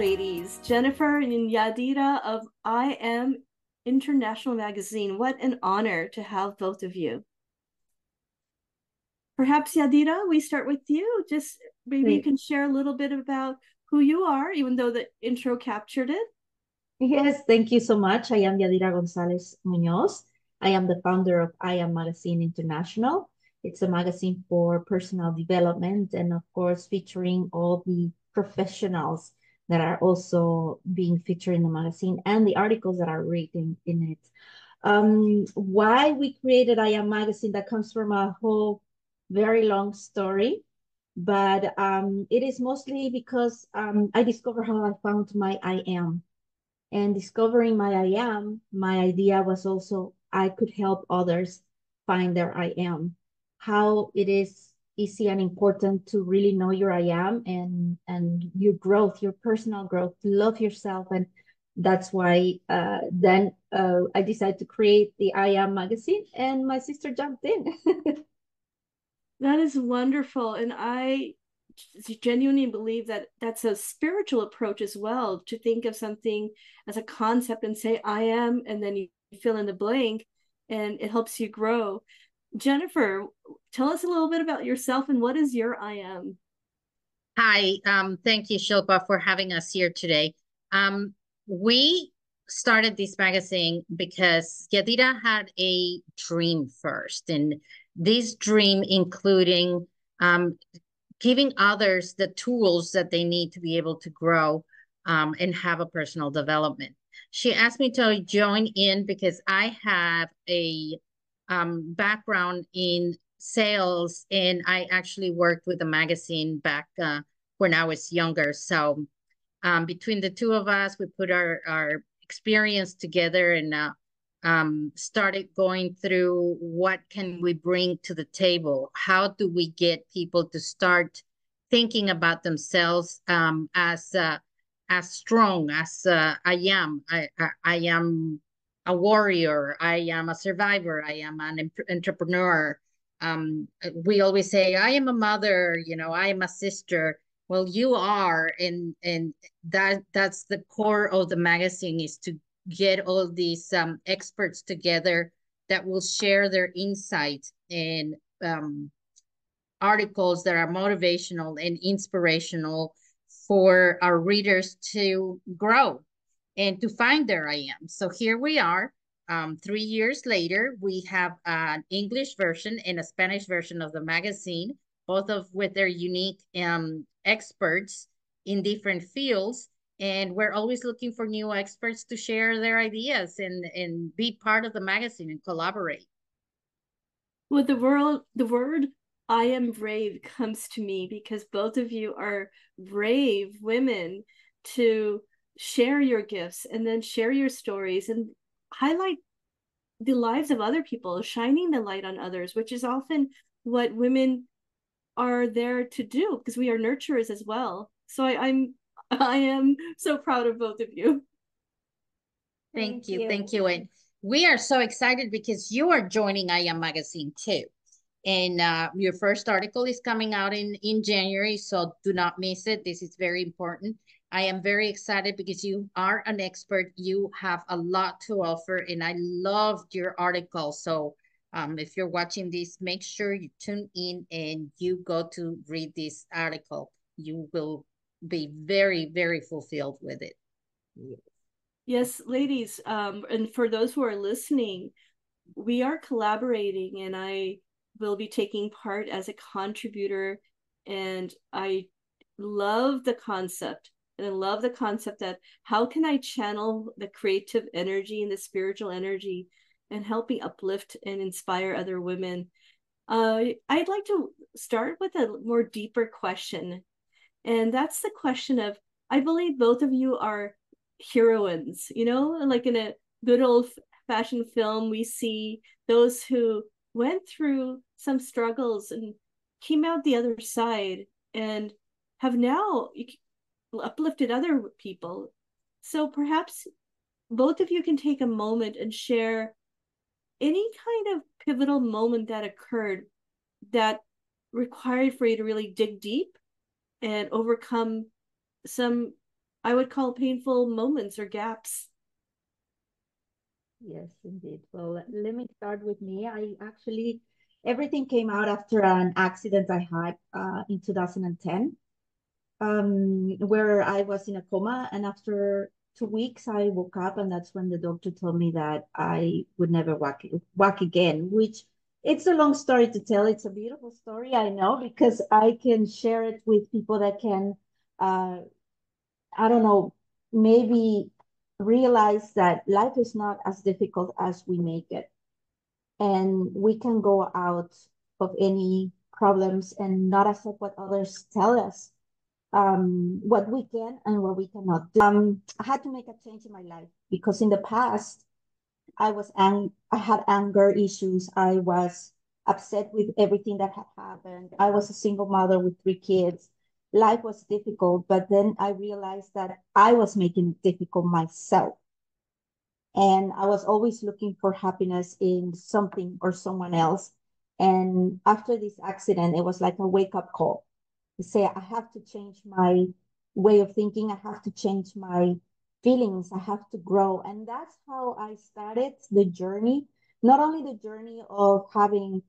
ladies, Jennifer and Yadira of I Am International Magazine. What an honor to have both of you. Perhaps, Yadira, we start with you. Just maybe you can share a little bit about who you are, even though the intro captured it. Yes, thank you so much. I am Yadira Gonzalez Muñoz. I am the founder of I Am Magazine International. It's a magazine for personal development and, of course, featuring all the professionals that are also being featured in the magazine and the articles that are written in it. Why we created I Am Magazine, that comes from a whole very long story, but it is mostly because I discovered how I found my I Am. And discovering my I Am, my idea was also I could help others find their I Am. How it is easy and important to really know your I Am and your growth, your personal growth, to love yourself. And that's why then I decided to create the I Am magazine, and my sister jumped in. That is wonderful. And I genuinely believe that that's a spiritual approach as well, to think of something as a concept and say, I am, and then you fill in the blank, and it helps you grow. Jennifer, tell us a little bit about yourself and what is your I Am? Hi, thank you, Shilpa, for having us here today. We started this magazine because Yadira had a dream first, and this dream including giving others the tools that they need to be able to grow and have a personal development. She asked me to join in because I have a background in sales, and I actually worked with a magazine back when I was younger. So between the two of us, we put our experience together and started going through what can we bring to the table? How do we get people to start thinking about themselves as strong as I am? I am a warrior, I am a survivor, I am an entrepreneur. We always say, I am a mother, you know, I am a sister. Well, you are, and that's the core of the magazine, is to get all these experts together that will share their insights and articles that are motivational and inspirational for our readers to grow and to find their I Am. So here we are, 3 years later. We have an English version and a Spanish version of the magazine, both of with their unique experts in different fields. And we're always looking for new experts to share their ideas and be part of the magazine and collaborate. Well, the word I am brave comes to me because both of you are brave women to share your gifts and then share your stories and highlight the lives of other people, shining the light on others, which is often what women are there to do because we are nurturers as well. So I am so proud of both of you. Thank you. And we are so excited because you are joining I Am Magazine too. And your first article is coming out in January, so do not miss it. This is very important. I am very excited because you are an expert. You have a lot to offer, and I loved your article. So if you're watching this, make sure you tune in and you go to read this article. You will be very, very fulfilled with it. Yes, ladies, and for those who are listening, we are collaborating, and I will be taking part as a contributor, and I love the concept, and I love the concept that how can I channel the creative energy and the spiritual energy and help me uplift and inspire other women. I'd like to start with a more deeper question. And that's the question of, I believe both of you are heroines, you know, like in a good old-fashioned film, we see those who went through some struggles and came out the other side and have now uplifted other people. So perhaps both of you can take a moment and share any kind of pivotal moment that occurred that required for you to really dig deep and overcome some I would call painful moments or gaps. Yes, indeed. Well, let me start with me. I actually, everything came out after an accident I had in 2010, where I was in a coma. And after 2 weeks, I woke up, and that's when the doctor told me that I would never walk again, which it's a long story to tell. It's a beautiful story, I know, because I can share it with people that can, I don't know, maybe realize that life is not as difficult as we make it, and we can go out of any problems and not accept what others tell us, what we can and what we cannot do. I had to make a change in my life, because in the past I had anger issues. I was upset with everything that had happened. I was a single mother with 3 kids. Life was difficult, but then I realized that I was making it difficult myself. And I was always looking for happiness in something or someone else. And after this accident, it was like a wake-up call to say, I have to change my way of thinking. I have to change my feelings. I have to grow. And that's how I started the journey, not only the journey of having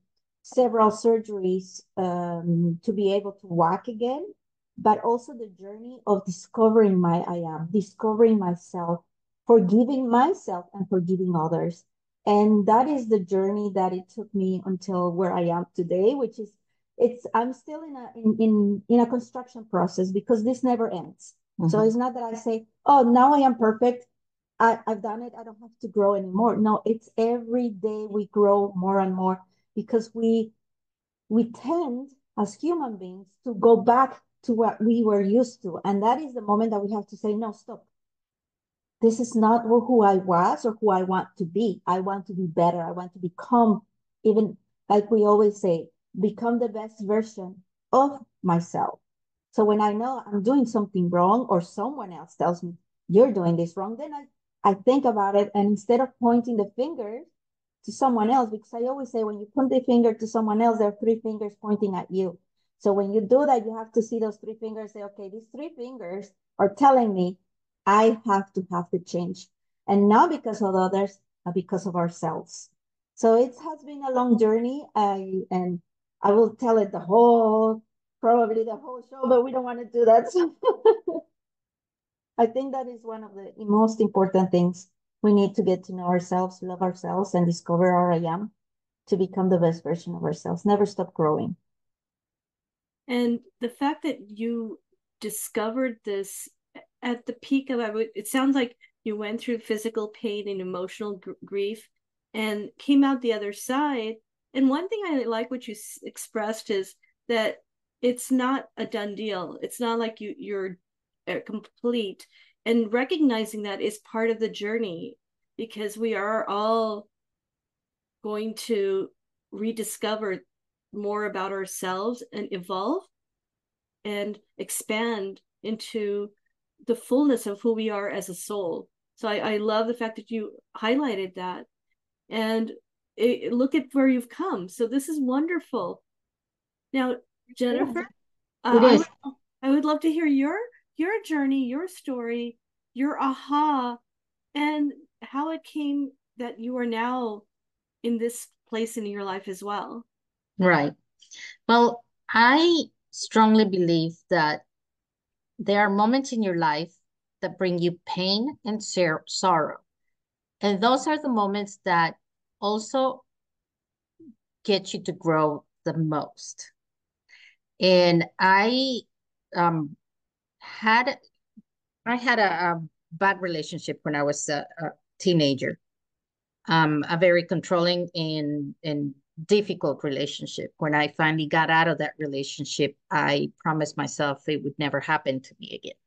several surgeries to be able to walk again, but also the journey of discovering my I am, discovering myself, forgiving myself and forgiving others. And that is the journey that it took me until where I am today, which is, I'm still in a construction process, because this never ends. Mm-hmm. So it's not that I say, oh, now I am perfect. I've done it. I don't have to grow anymore. No, it's every day we grow more and more, because we tend as human beings to go back to what we were used to. And that is the moment that we have to say, no, stop. This is not who I was or who I want to be. I want to be better. I want to become, even like we always say, become the best version of myself. So when I know I'm doing something wrong, or someone else tells me, you're doing this wrong, then I think about it. And instead of pointing the finger to someone else, because I always say, when you point the finger to someone else, there are 3 fingers pointing at you. So when you do that, you have to see those 3 fingers, say, okay, these 3 fingers are telling me I have to have the change. And not because of others, but because of ourselves. So it has been a long journey. And I will tell it probably the whole show, but we don't want to do that. So I think that is one of the most important things. We need to get to know ourselves, love ourselves, and discover our I am to become the best version of ourselves. Never stop growing. And the fact that you discovered this at the peak of, it sounds like you went through physical pain and emotional grief and came out the other side. And one thing I like what you expressed is that it's not a done deal. It's not like you're complete. And recognizing that is part of the journey, because we are all going to rediscover more about ourselves and evolve and expand into the fullness of who we are as a soul. So I love the fact that you highlighted that, and look at where you've come. So this is wonderful. Now, Jennifer, yeah, I would love to hear your journey, your story, your aha, and how it came that you are now in this place in your life as well. Right. Well, I strongly believe that there are moments in your life that bring you pain and sorrow. And those are the moments that also get you to grow the most. And I had a bad relationship when I was a teenager, a very controlling and difficult relationship. When I finally got out of that relationship, I promised myself it would never happen to me again.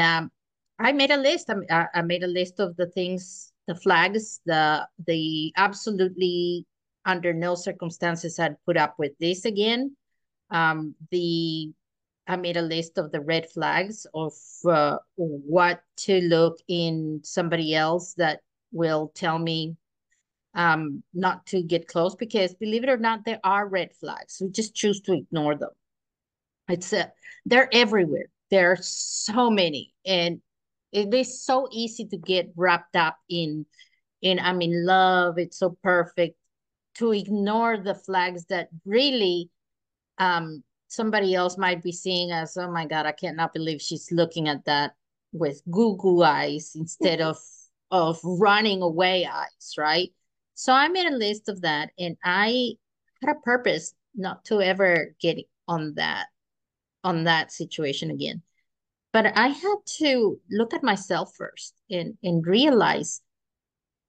And I made a list. I made a list of the things, the flags, the absolutely under no circumstances I'd put up with this again. I made a list of the red flags of what to look in somebody else that will tell me not to get close, because believe it or not, there are red flags. We just choose to ignore them. They're everywhere. There are so many, and it is so easy to get wrapped up in I'm in love, it's so perfect, to ignore the flags that really somebody else might be seeing as, oh my God, I cannot believe she's looking at that with goo-goo eyes instead of running away eyes, right? So I made a list of that, and I had a purpose not to ever get on that situation again. But I had to look at myself first and realize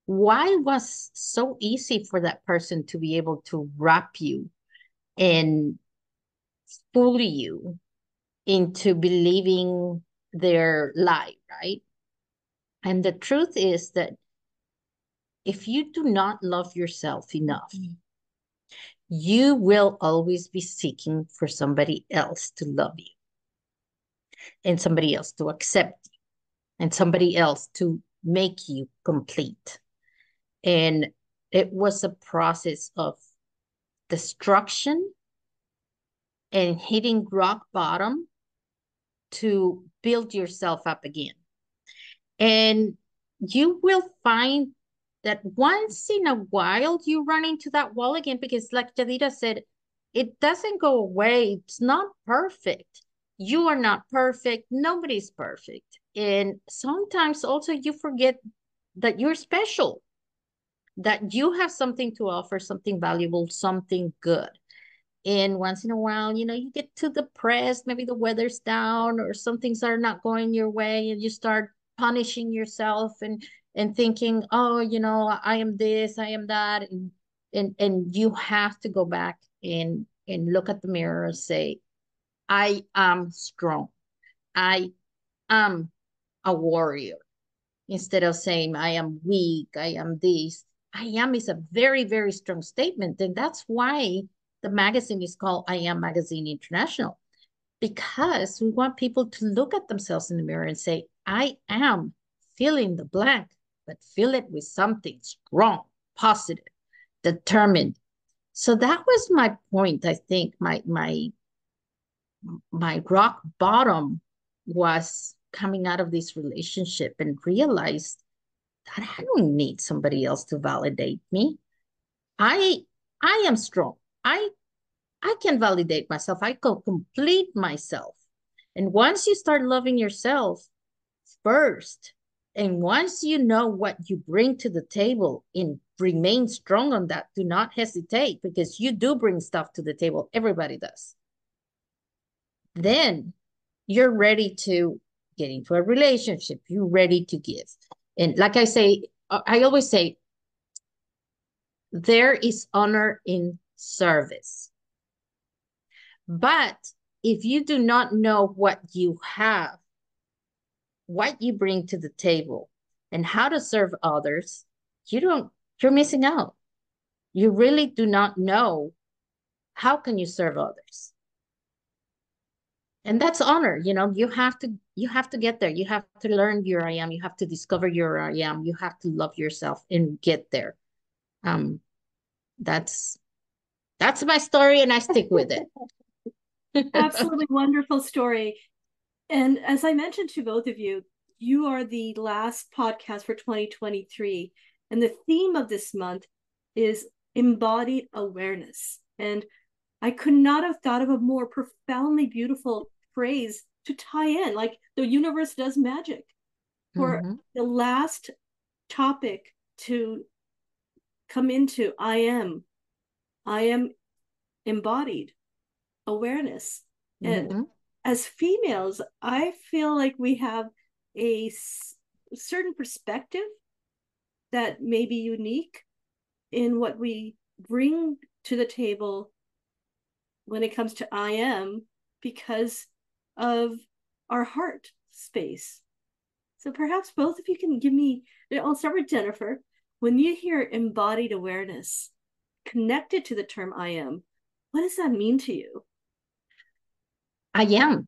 why it was so easy for that person to be able to wrap you and fool you into believing their lie, right? And the truth is that if you do not love yourself enough, you will always be seeking for somebody else to love you, and somebody else to accept you, and somebody else to make you complete. And it was a process of destruction and hitting rock bottom to build yourself up again. And you will find that once in a while you run into that wall again, because like Yadira said, it doesn't go away. It's not perfect. You are not perfect. Nobody's perfect. And sometimes also you forget that you're special, that you have something to offer, something valuable, something good. And once in a while, you know, you get too depressed. Maybe the weather's down or some things are not going your way, and you start punishing yourself and thinking, oh, you know, I am this, I am that. And you have to go back and look at the mirror and say, I am strong. I am a warrior. Instead of saying, I am weak, I am this. I am is a very, very strong statement. And that's why the magazine is called I Am Magazine International, because we want people to look at themselves in the mirror and say, I am, fill in the blank, but fill it with something strong, positive, determined. So that was my point, I think. My rock bottom was coming out of this relationship and realized that I don't need somebody else to validate me. I am strong. I can validate myself. I can complete myself. And once you start loving yourself first, and once you know what you bring to the table and remain strong on that, do not hesitate, because you do bring stuff to the table. Everybody does. Then you're ready to get into a relationship. You're ready to give. And like I say, I always say, there is honor in service. But if you do not know what you have, what you bring to the table, and how to serve others, you're missing out. You really do not know how can you serve others. And that's honor, you know, you have to get there. You have to learn your I am. You have to discover your I am. You have to love yourself and get there. That's my story, and I stick with it. Absolutely wonderful story. And as I mentioned to both of you, you are the last podcast for 2023. And the theme of this month is embodied awareness. And I could not have thought of a more profoundly beautiful phrase to tie in, like the universe does magic, for the last topic to come into I am embodied awareness. And as females, I feel like we have a certain perspective that may be unique in what we bring to the table when it comes to I am, because of our heart space. So perhaps both of you can give me, I'll start with Jennifer. When you hear embodied awareness connected to the term I am, what does that mean to you? I am.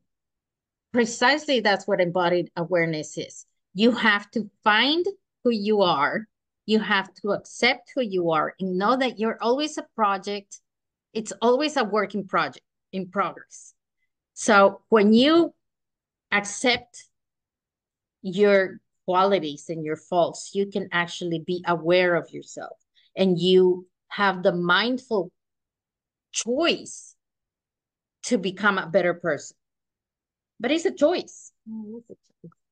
Precisely, that's what embodied awareness is. You have to find who you are. You have to accept who you are and know that you're always a project. It's always a work in progress. So when you accept your qualities and your faults, you can actually be aware of yourself, and you have the mindful choice to become a better person. But it's a choice.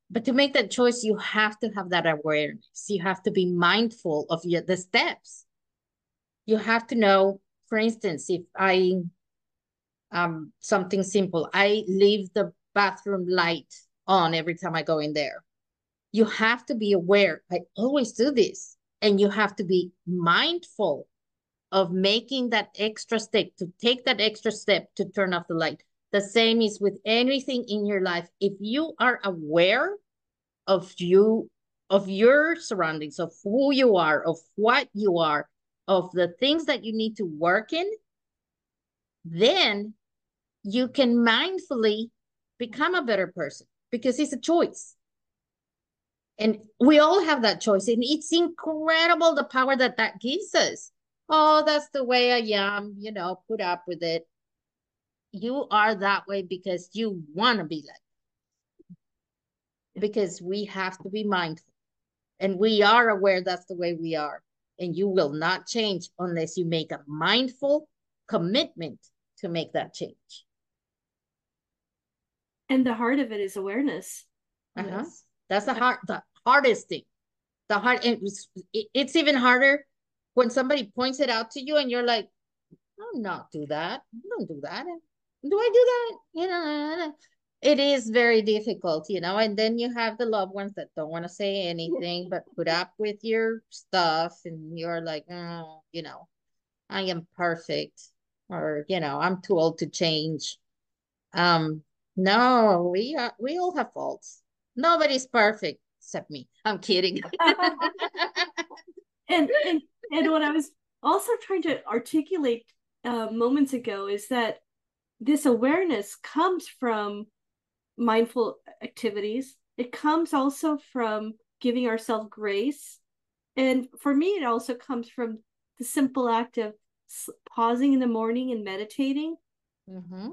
But to make that choice, you have to have that awareness. You have to be mindful of the steps. You have to know, for instance, if I, something simple, I leave the bathroom light on every time I go in there. You have to be aware, I always do this. And you have to be mindful of making that extra step, to take that extra step to turn off the light. The same is with anything in your life. If you are aware of your surroundings, of who you are, of what you are, of the things that you need to work in, then you can mindfully become a better person, because it's a choice. And we all have that choice. And it's incredible the power that that gives us. Oh, that's the way I am, you know, put up with it. You are that way because you want to be like that. Because we have to be mindful. And we are aware that's the way we are. And you will not change unless you make a mindful commitment to make that change. And the heart of it is awareness. Uh-huh. Yes. That's the hardest thing. It's even harder when somebody points it out to you and you're like, I'll not do that. I don't do that. Do I do that? You know, it is very difficult, you know, and then you have the loved ones that don't want to say anything, but put up with your stuff. And you're like, oh, you know, I am perfect, or, you know, I'm too old to change. No, we all have faults. Nobody's perfect except me. I'm kidding. and what I was also trying to articulate moments ago is that this awareness comes from mindful activities. It comes also from giving ourselves grace. And for me, it also comes from the simple act of pausing in the morning and meditating. Mm-hmm.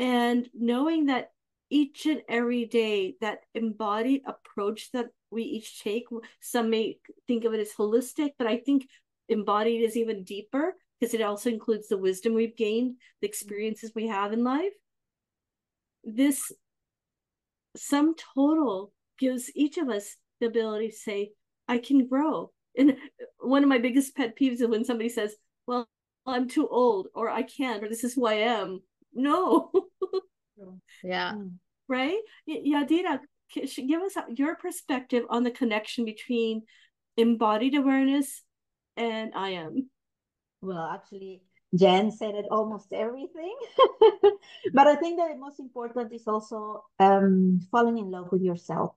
And knowing that each and every day, that embodied approach that we each take, some may think of it as holistic, but I think embodied is even deeper, because it also includes the wisdom we've gained, the experiences we have in life. This sum total gives each of us the ability to say, I can grow. And one of my biggest pet peeves is when somebody says, well, I'm too old, or I can't, or this is who I am. No. Yeah. Right? Yadira, give us your perspective on the connection between embodied awareness and I am. Well, actually, Jen said it almost everything. But I think that the most important is also falling in love with yourself.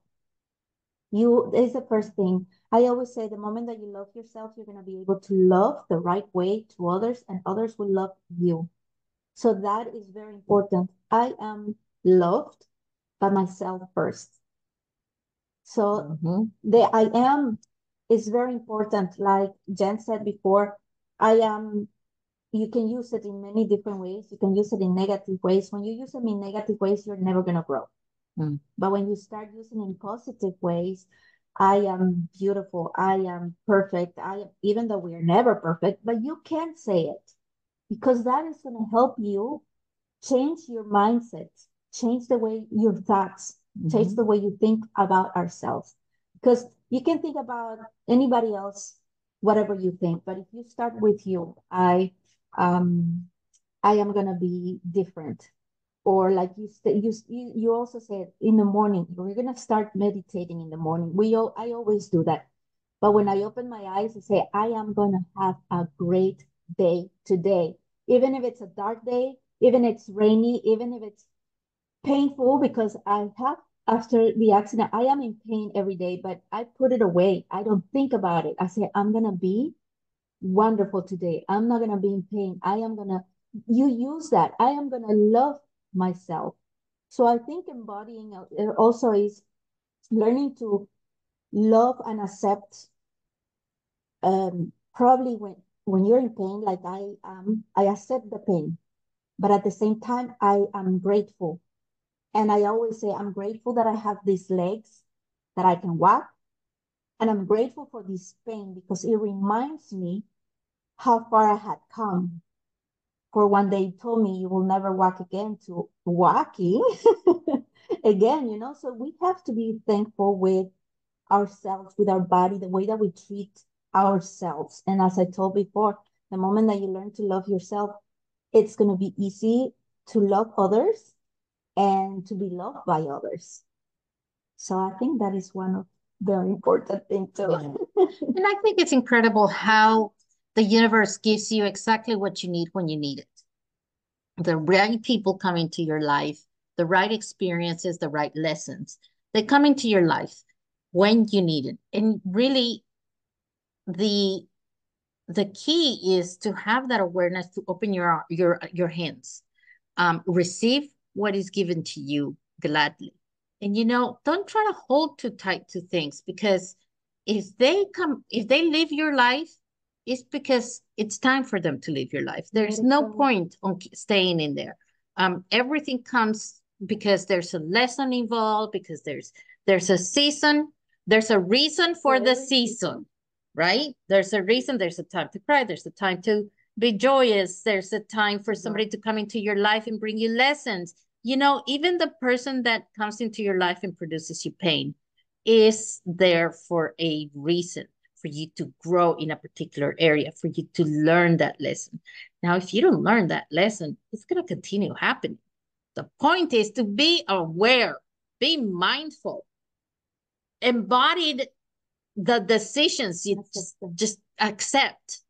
You, that is the first thing. I always say the moment that you love yourself, you're going to be able to love the right way to others, and others will love you. So that is very important. I am loved by myself first. So the I am is very important. Like Jen said before, I am, you can use it in many different ways. You can use it in negative ways. When you use it in negative ways, you're never going to grow. Mm. But when you start using it in positive ways, I am beautiful. I am perfect. I am, even though we are never perfect, but you can say it. Because that is going to help you change your mindset, change the way your thoughts, change the way you think about ourselves. Because you can think about anybody else, whatever you think. But if you start with you, I am going to be different. Or like you also said, in the morning, we're going to start meditating in the morning. I always do that. But when I open my eyes and say, I am going to have a great day today, even if it's a dark day, even if it's rainy, even if it's painful, because I have, after the accident, I am in pain every day, but I put it away. I don't think about it. I say, I'm gonna be wonderful today. I'm not gonna be in pain. I am gonna, you use that. I am gonna love myself. So I think embodying also is learning to love and accept, probably when you're in pain, like I am, I accept the pain, but at the same time, I am grateful And I always say, I'm grateful that I have these legs that I can walk. And I'm grateful for this pain because it reminds me how far I had come. For one day told me you will never walk again to walking again, you know. So we have to be thankful with ourselves, with our body, the way that we treat ourselves. And as I told before, the moment that you learn to love yourself, it's going to be easy to love others and to be loved by others. So I think that is one of very important thing too. And I think it's incredible how the universe gives you exactly what you need when you need it. The right people come into your life, the right experiences, the right lessons. They come into your life when you need it. And really, the key is to have that awareness, to open your hands, receive what is given to you gladly. And, you know, don't try to hold too tight to things, because if they live your life, it's because it's time for them to live your life. There's no point on staying in there. Everything comes because there's a lesson involved, because there's a season, there's a reason for the season, right? There's a reason, there's a time to cry, there's a time to be joyous, there's a time for somebody to come into your life and bring you lessons. You know, even the person that comes into your life and produces you pain is there for a reason, for you to grow in a particular area, for you to learn that lesson. Now, if you don't learn that lesson, it's going to continue happening. The point is to be aware, be mindful, embodied the decisions you just accept,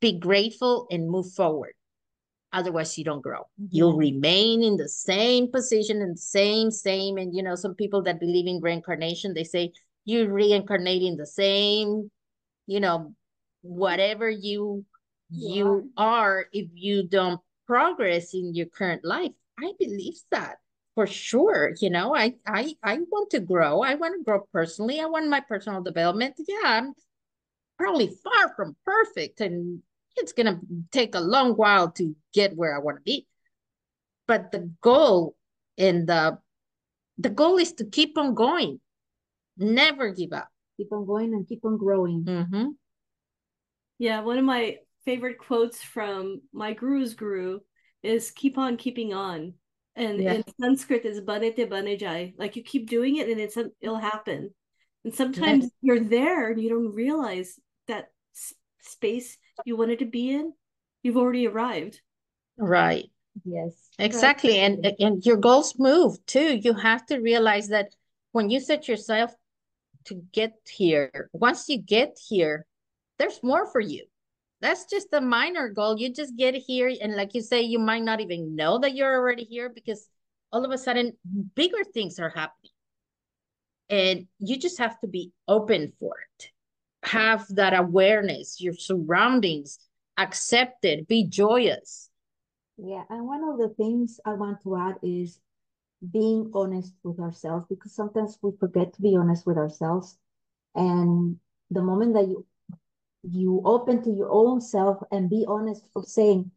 be grateful, and move forward. Otherwise, you don't grow. Mm-hmm. You'll remain in the same position and same. And, you know, some people that believe in reincarnation, they say you reincarnate in the same, you know, whatever you are if you don't progress in your current life. I believe that for sure. You know, I want to grow. I want to grow personally. I want my personal development. Yeah, I'm probably far from perfect, and it's going to take a long while to get where I want to be. But the goal is to keep on going. Never give up. Keep on going and keep on growing. Mm-hmm. Yeah, one of my favorite quotes from my guru's guru is keep on keeping on. And in Sanskrit is banete banejai. Like you keep doing it and it'll happen. And sometimes you're there and you don't realize that space you wanted to be in, you've already arrived. Right. Yes. Exactly. Right. And your goals move too. You have to realize that when you set yourself to get here, once you get here, there's more for you. That's just a minor goal. You just get here. And like you say, you might not even know that you're already here, because all of a sudden bigger things are happening. And you just have to be open for it. Have that awareness, your surroundings, accept it, be joyous. Yeah, and one of the things I want to add is being honest with ourselves, because sometimes we forget to be honest with ourselves. And the moment that you open to your own self and be honest of saying,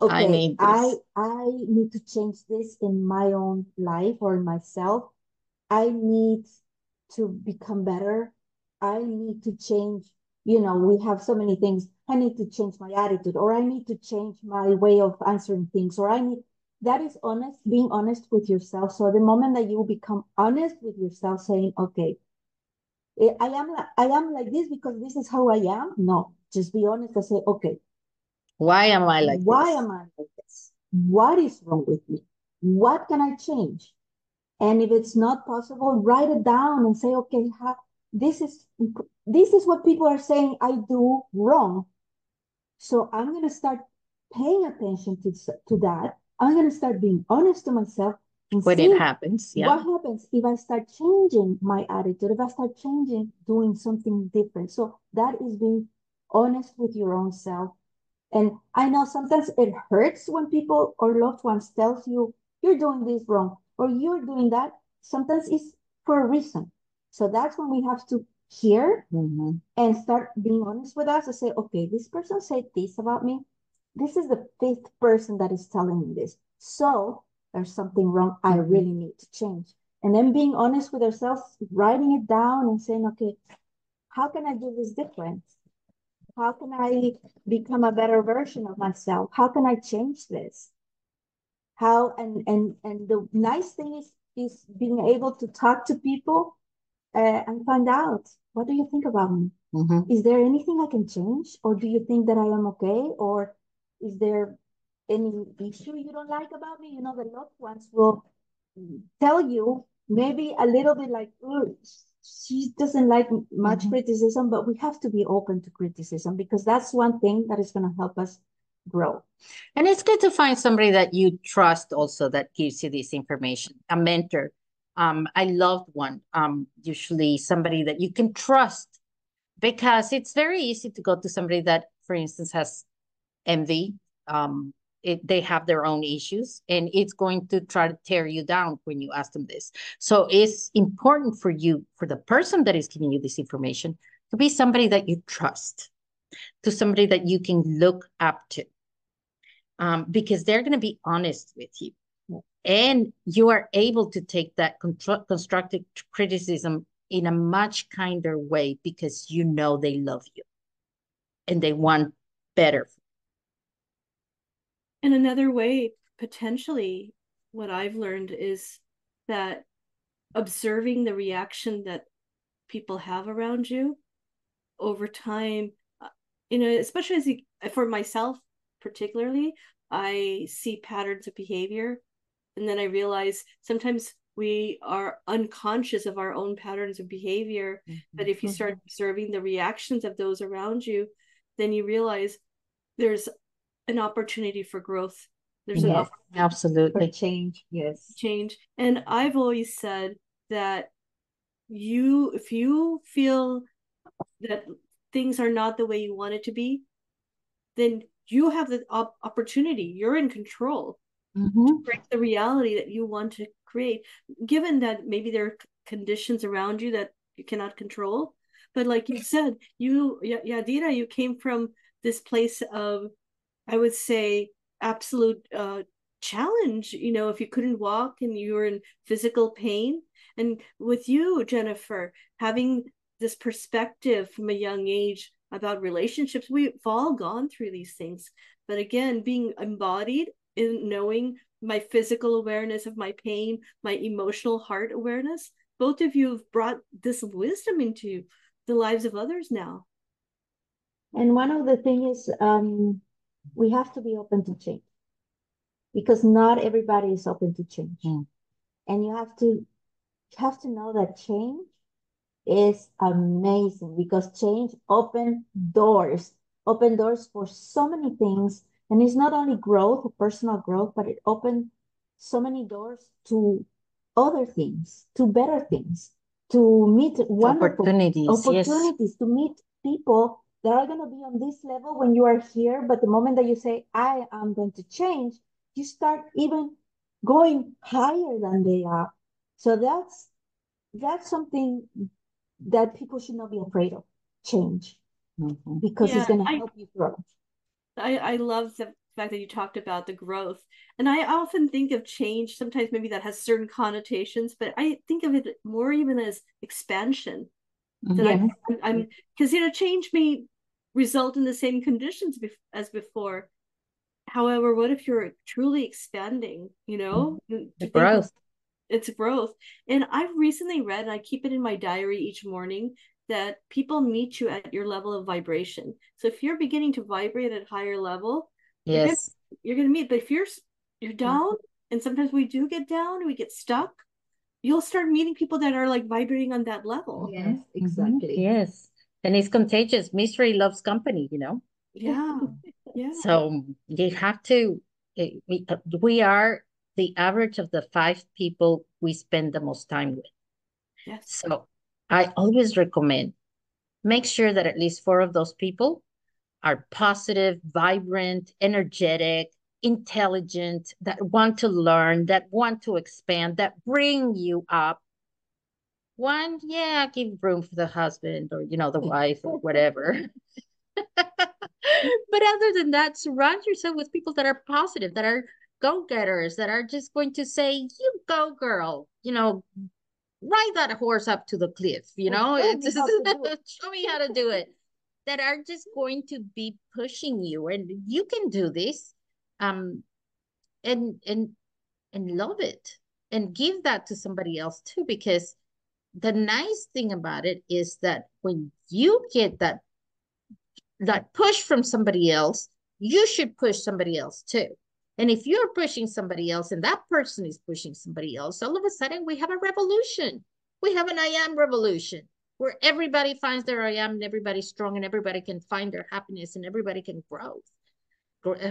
okay, I need to change this in my own life or in myself. I need to become better. I need to change, you know, we have so many things. I need to change my attitude, or I need to change my way of answering things, or that is honest, being honest with yourself. So the moment that you become honest with yourself, saying, okay, I am like this because this is how I am. No, just be honest and say, okay, why am I like this? What is wrong with me? What can I change? And if it's not possible, write it down and say, okay, this is what people are saying I do wrong. So I'm going to start paying attention to that. I'm going to start being honest to myself. And when it happens, yeah. What happens if I start changing my attitude, if I start changing, doing something different? So that is being honest with your own self. And I know sometimes it hurts when people or loved ones tells you, you're doing this wrong, or you're doing that. Sometimes it's for a reason. So that's when we have to hear and start being honest with us and say, okay, this person said this about me. This is the fifth person that is telling me this. So there's something wrong, I really need to change. And then being honest with ourselves, writing it down and saying, okay, how can I do this different? How can I become a better version of myself? How can I change this? How, and the nice thing is being able to talk to people and find out, what do you think about me? Mm-hmm. Is there anything I can change? Or do you think that I am okay? Or is there any issue you don't like about me? You know, the loved ones will tell you, maybe a little bit like, oh, she doesn't like much criticism, but we have to be open to criticism, because that's one thing that is going to help us grow. And it's good to find somebody that you trust also that gives you this information, a mentor. I loved one, usually somebody that you can trust, because it's very easy to go to somebody that, for instance, has envy. They have their own issues, and it's going to try to tear you down when you ask them this. So it's important for you, for the person that is giving you this information, to be somebody that you trust, to somebody that you can look up to, because they're going to be honest with you. Yeah. And you are able to take that constructive criticism in a much kinder way, because you know they love you and they want better. And another way, potentially, what I've learned is that observing the reaction that people have around you over time, you know, especially as for myself particularly, I see patterns of behavior, and then I realize sometimes we are unconscious of our own patterns of behavior. Mm-hmm. But if you start observing the reactions of those around you, then you realize there's an opportunity for growth. There's an opportunity absolutely for change. Yes, change. And I've always said that if you feel that things are not the way you want it to be, then you have the opportunity. You're in control to create the reality that you want to create. Given that maybe there are conditions around you that you cannot control, but like you said, Yadira, you came from this place of, I would say, absolute challenge, you know, if you couldn't walk and you were in physical pain. And with you, Jennifer, having this perspective from a young age about relationships, we've all gone through these things. But again, being embodied in knowing my physical awareness of my pain, my emotional heart awareness, both of you have brought this wisdom into the lives of others now. And one of the things is, we have to be open to change, because not everybody is open to change. Mm. And you have to know that change is amazing, because change open doors for so many things. And it's not only growth, personal growth, but it opened so many doors to other things, to better things, to meet wonderful opportunities to meet people that are going to be on this level when you are here. But the moment that you say, I am going to change, you start even going higher than they are. So that's something that people should not be afraid of, change, because it's going to help you grow. I love the fact that you talked about the growth. And I often think of change, sometimes maybe that has certain connotations, but I think of it more even as expansion. I'm because, you know, change may result in the same conditions as before. However, what if you're truly expanding, you know? It's growth. It's growth. And I've recently read, and I keep it in my diary each morning, that people meet you at your level of vibration. So if you're beginning to vibrate at a higher level, yes, you're going to meet. But if you're down, and sometimes we do get down, we get stuck, you'll start meeting people that are like vibrating on that level. Yes, exactly. Yes. And it's contagious. Mystery loves company, you know? Yeah. Yeah. So you have to, we are the average of the 5 people we spend the most time with. Yes. So I always recommend, make sure that at least 4 of those people are positive, vibrant, energetic, intelligent, that want to learn, that want to expand, that bring you up. 1, give room for the husband or, you know, the wife or whatever. But other than that, surround yourself with people that are positive, that are go-getters that are just going to say, you go, girl, you know, ride that horse up to the cliff, you know, show me how to do it, that are just going to be pushing you, and you can do this, and love it, and give that to somebody else too, because the nice thing about it is that when you get that push from somebody else, you should push somebody else too. And if you're pushing somebody else and that person is pushing somebody else, all of a sudden we have a revolution. We have an I am revolution, where everybody finds their I am, and everybody's strong, and everybody can find their happiness, and everybody can grow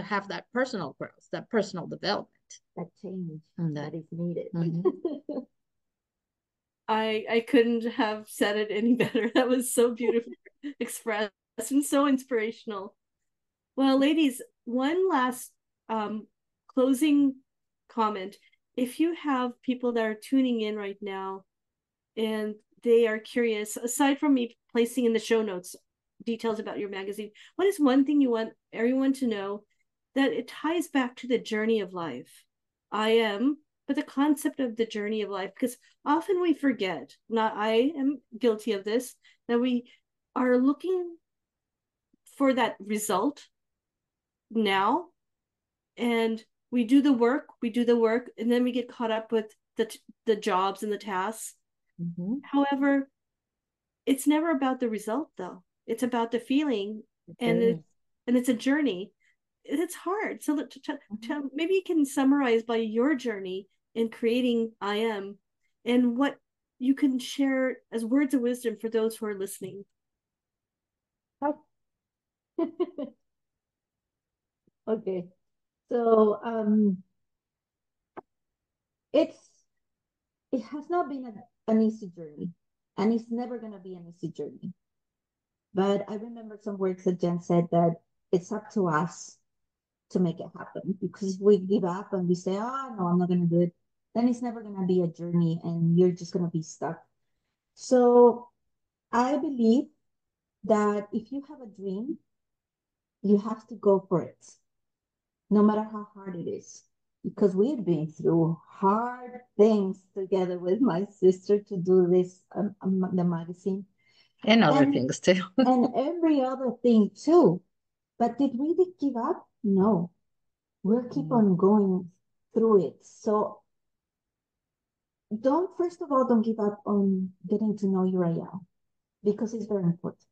have that personal growth, that personal development. That change that is needed. Mm-hmm. I couldn't have said it any better. That was so beautifully expressed and so inspirational. Well, ladies, one last closing comment. If you have people that are tuning in right now and they are curious, aside from me placing in the show notes details about your magazine, what is one thing you want everyone to know that it ties back to the journey of life? I am, but the concept of the journey of life, because often we forget, not I am guilty of this, that we are looking for that result now. And we do the work, and then we get caught up with the jobs and the tasks. Mm-hmm. However, it's never about the result, though. It's about the feeling, and it's a journey. It's hard. So maybe you can summarize by your journey in creating I Am, and what you can share as words of wisdom for those who are listening. Oh. Okay. So it has not been an easy journey, and it's never going to be an easy journey. But I remember some words that Jen said, that it's up to us to make it happen, because we give up and we say, oh, no, I'm not going to do it. Then it's never going to be a journey, and you're just going to be stuck. So I believe that if you have a dream, you have to go for it, no matter how hard it is, because we've been through hard things together with my sister to do this, the magazine. And other things too. And every other thing too. But did we give up? No. We'll keep on going through it. So first of all, don't give up on getting to know your I am, because it's very important.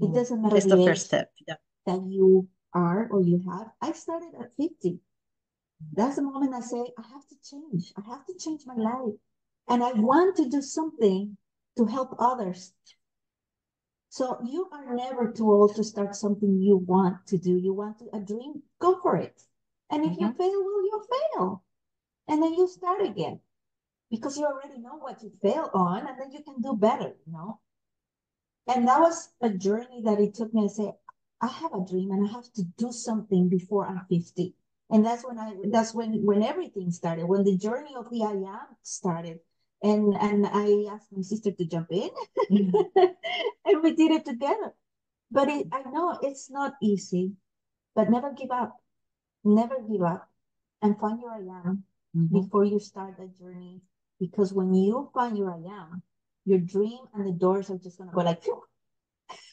It doesn't matter. It's the first step. Yeah. That you are or you have. I started at 50. That's the moment I say, I have to change. I have to change my life. And I want to do something to help others. So you are never too old to start something you want to do. You want a dream, go for it. And if you fail, well, you fail. And then you start again, because you already know what you fail on, and then you can do better, you know? And that was a journey that it took me to say, I have a dream and I have to do something before I'm 50. And that's when everything started, when the journey of the I am started. And I asked my sister to jump in and we did it together. But I know it's not easy, but never give up and find your I am before you start that journey. Because when you find your I am, your dream and the doors are just going to go like, phew.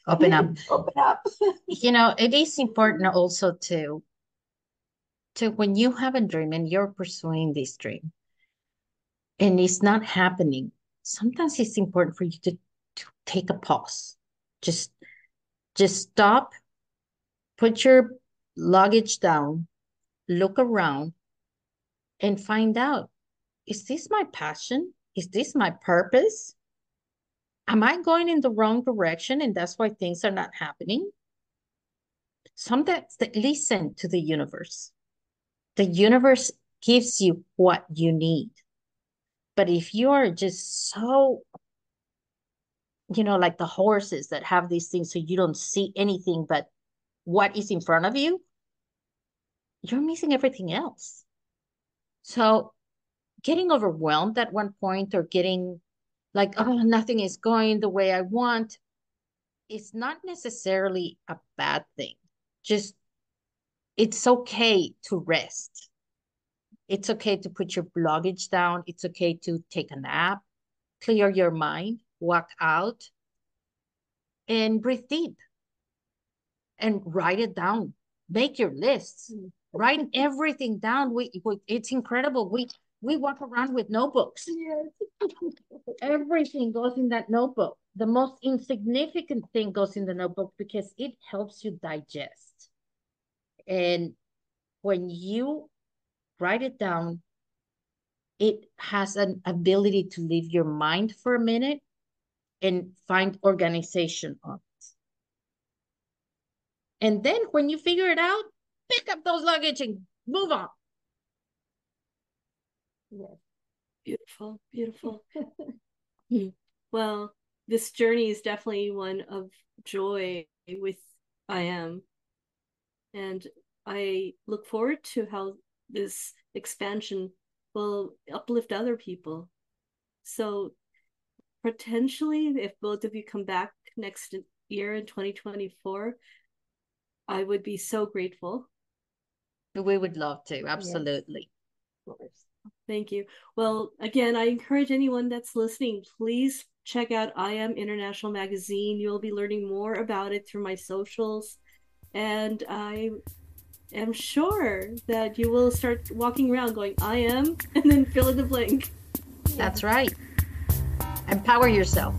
Open up. You know, it is important also to when you have a dream and you're pursuing this dream and it's not happening, sometimes it's important for you to take a pause. Just stop, put your luggage down, look around, and find out, is this my passion? Is this my purpose? Am I going in the wrong direction, and that's why things are not happening? Sometimes listen to the universe. The universe gives you what you need. But if you are just so, you know, like the horses that have these things, so you don't see anything but what is in front of you, you're missing everything else. So getting overwhelmed at one point, or getting like, oh, nothing is going the way I want, it's not necessarily a bad thing. Just, it's okay to rest. It's okay to put your luggage down. It's okay to take a nap, clear your mind, walk out, and breathe deep. And write it down. Make your lists. Mm-hmm. Write everything down. It's incredible. We walk around with notebooks. Yes. Everything goes in that notebook. The most insignificant thing goes in the notebook because it helps you digest. And when you write it down, it has an ability to leave your mind for a minute and find organization on it. And then when you figure it out, pick up those luggage and move on. Yes. Beautiful, beautiful. Well, this journey is definitely one of joy with I Am. And I look forward to how this expansion will uplift other people. So potentially, if both of you come back next year in 2024, I would be so grateful. We would love to, absolutely. Yes. Of course. Thank you. Well, again, I encourage anyone that's listening, please check out I Am International Magazine. You'll be learning more about it through my socials. And I am sure that you will start walking around going, I am, and then fill in the blank. That's right. Empower yourself.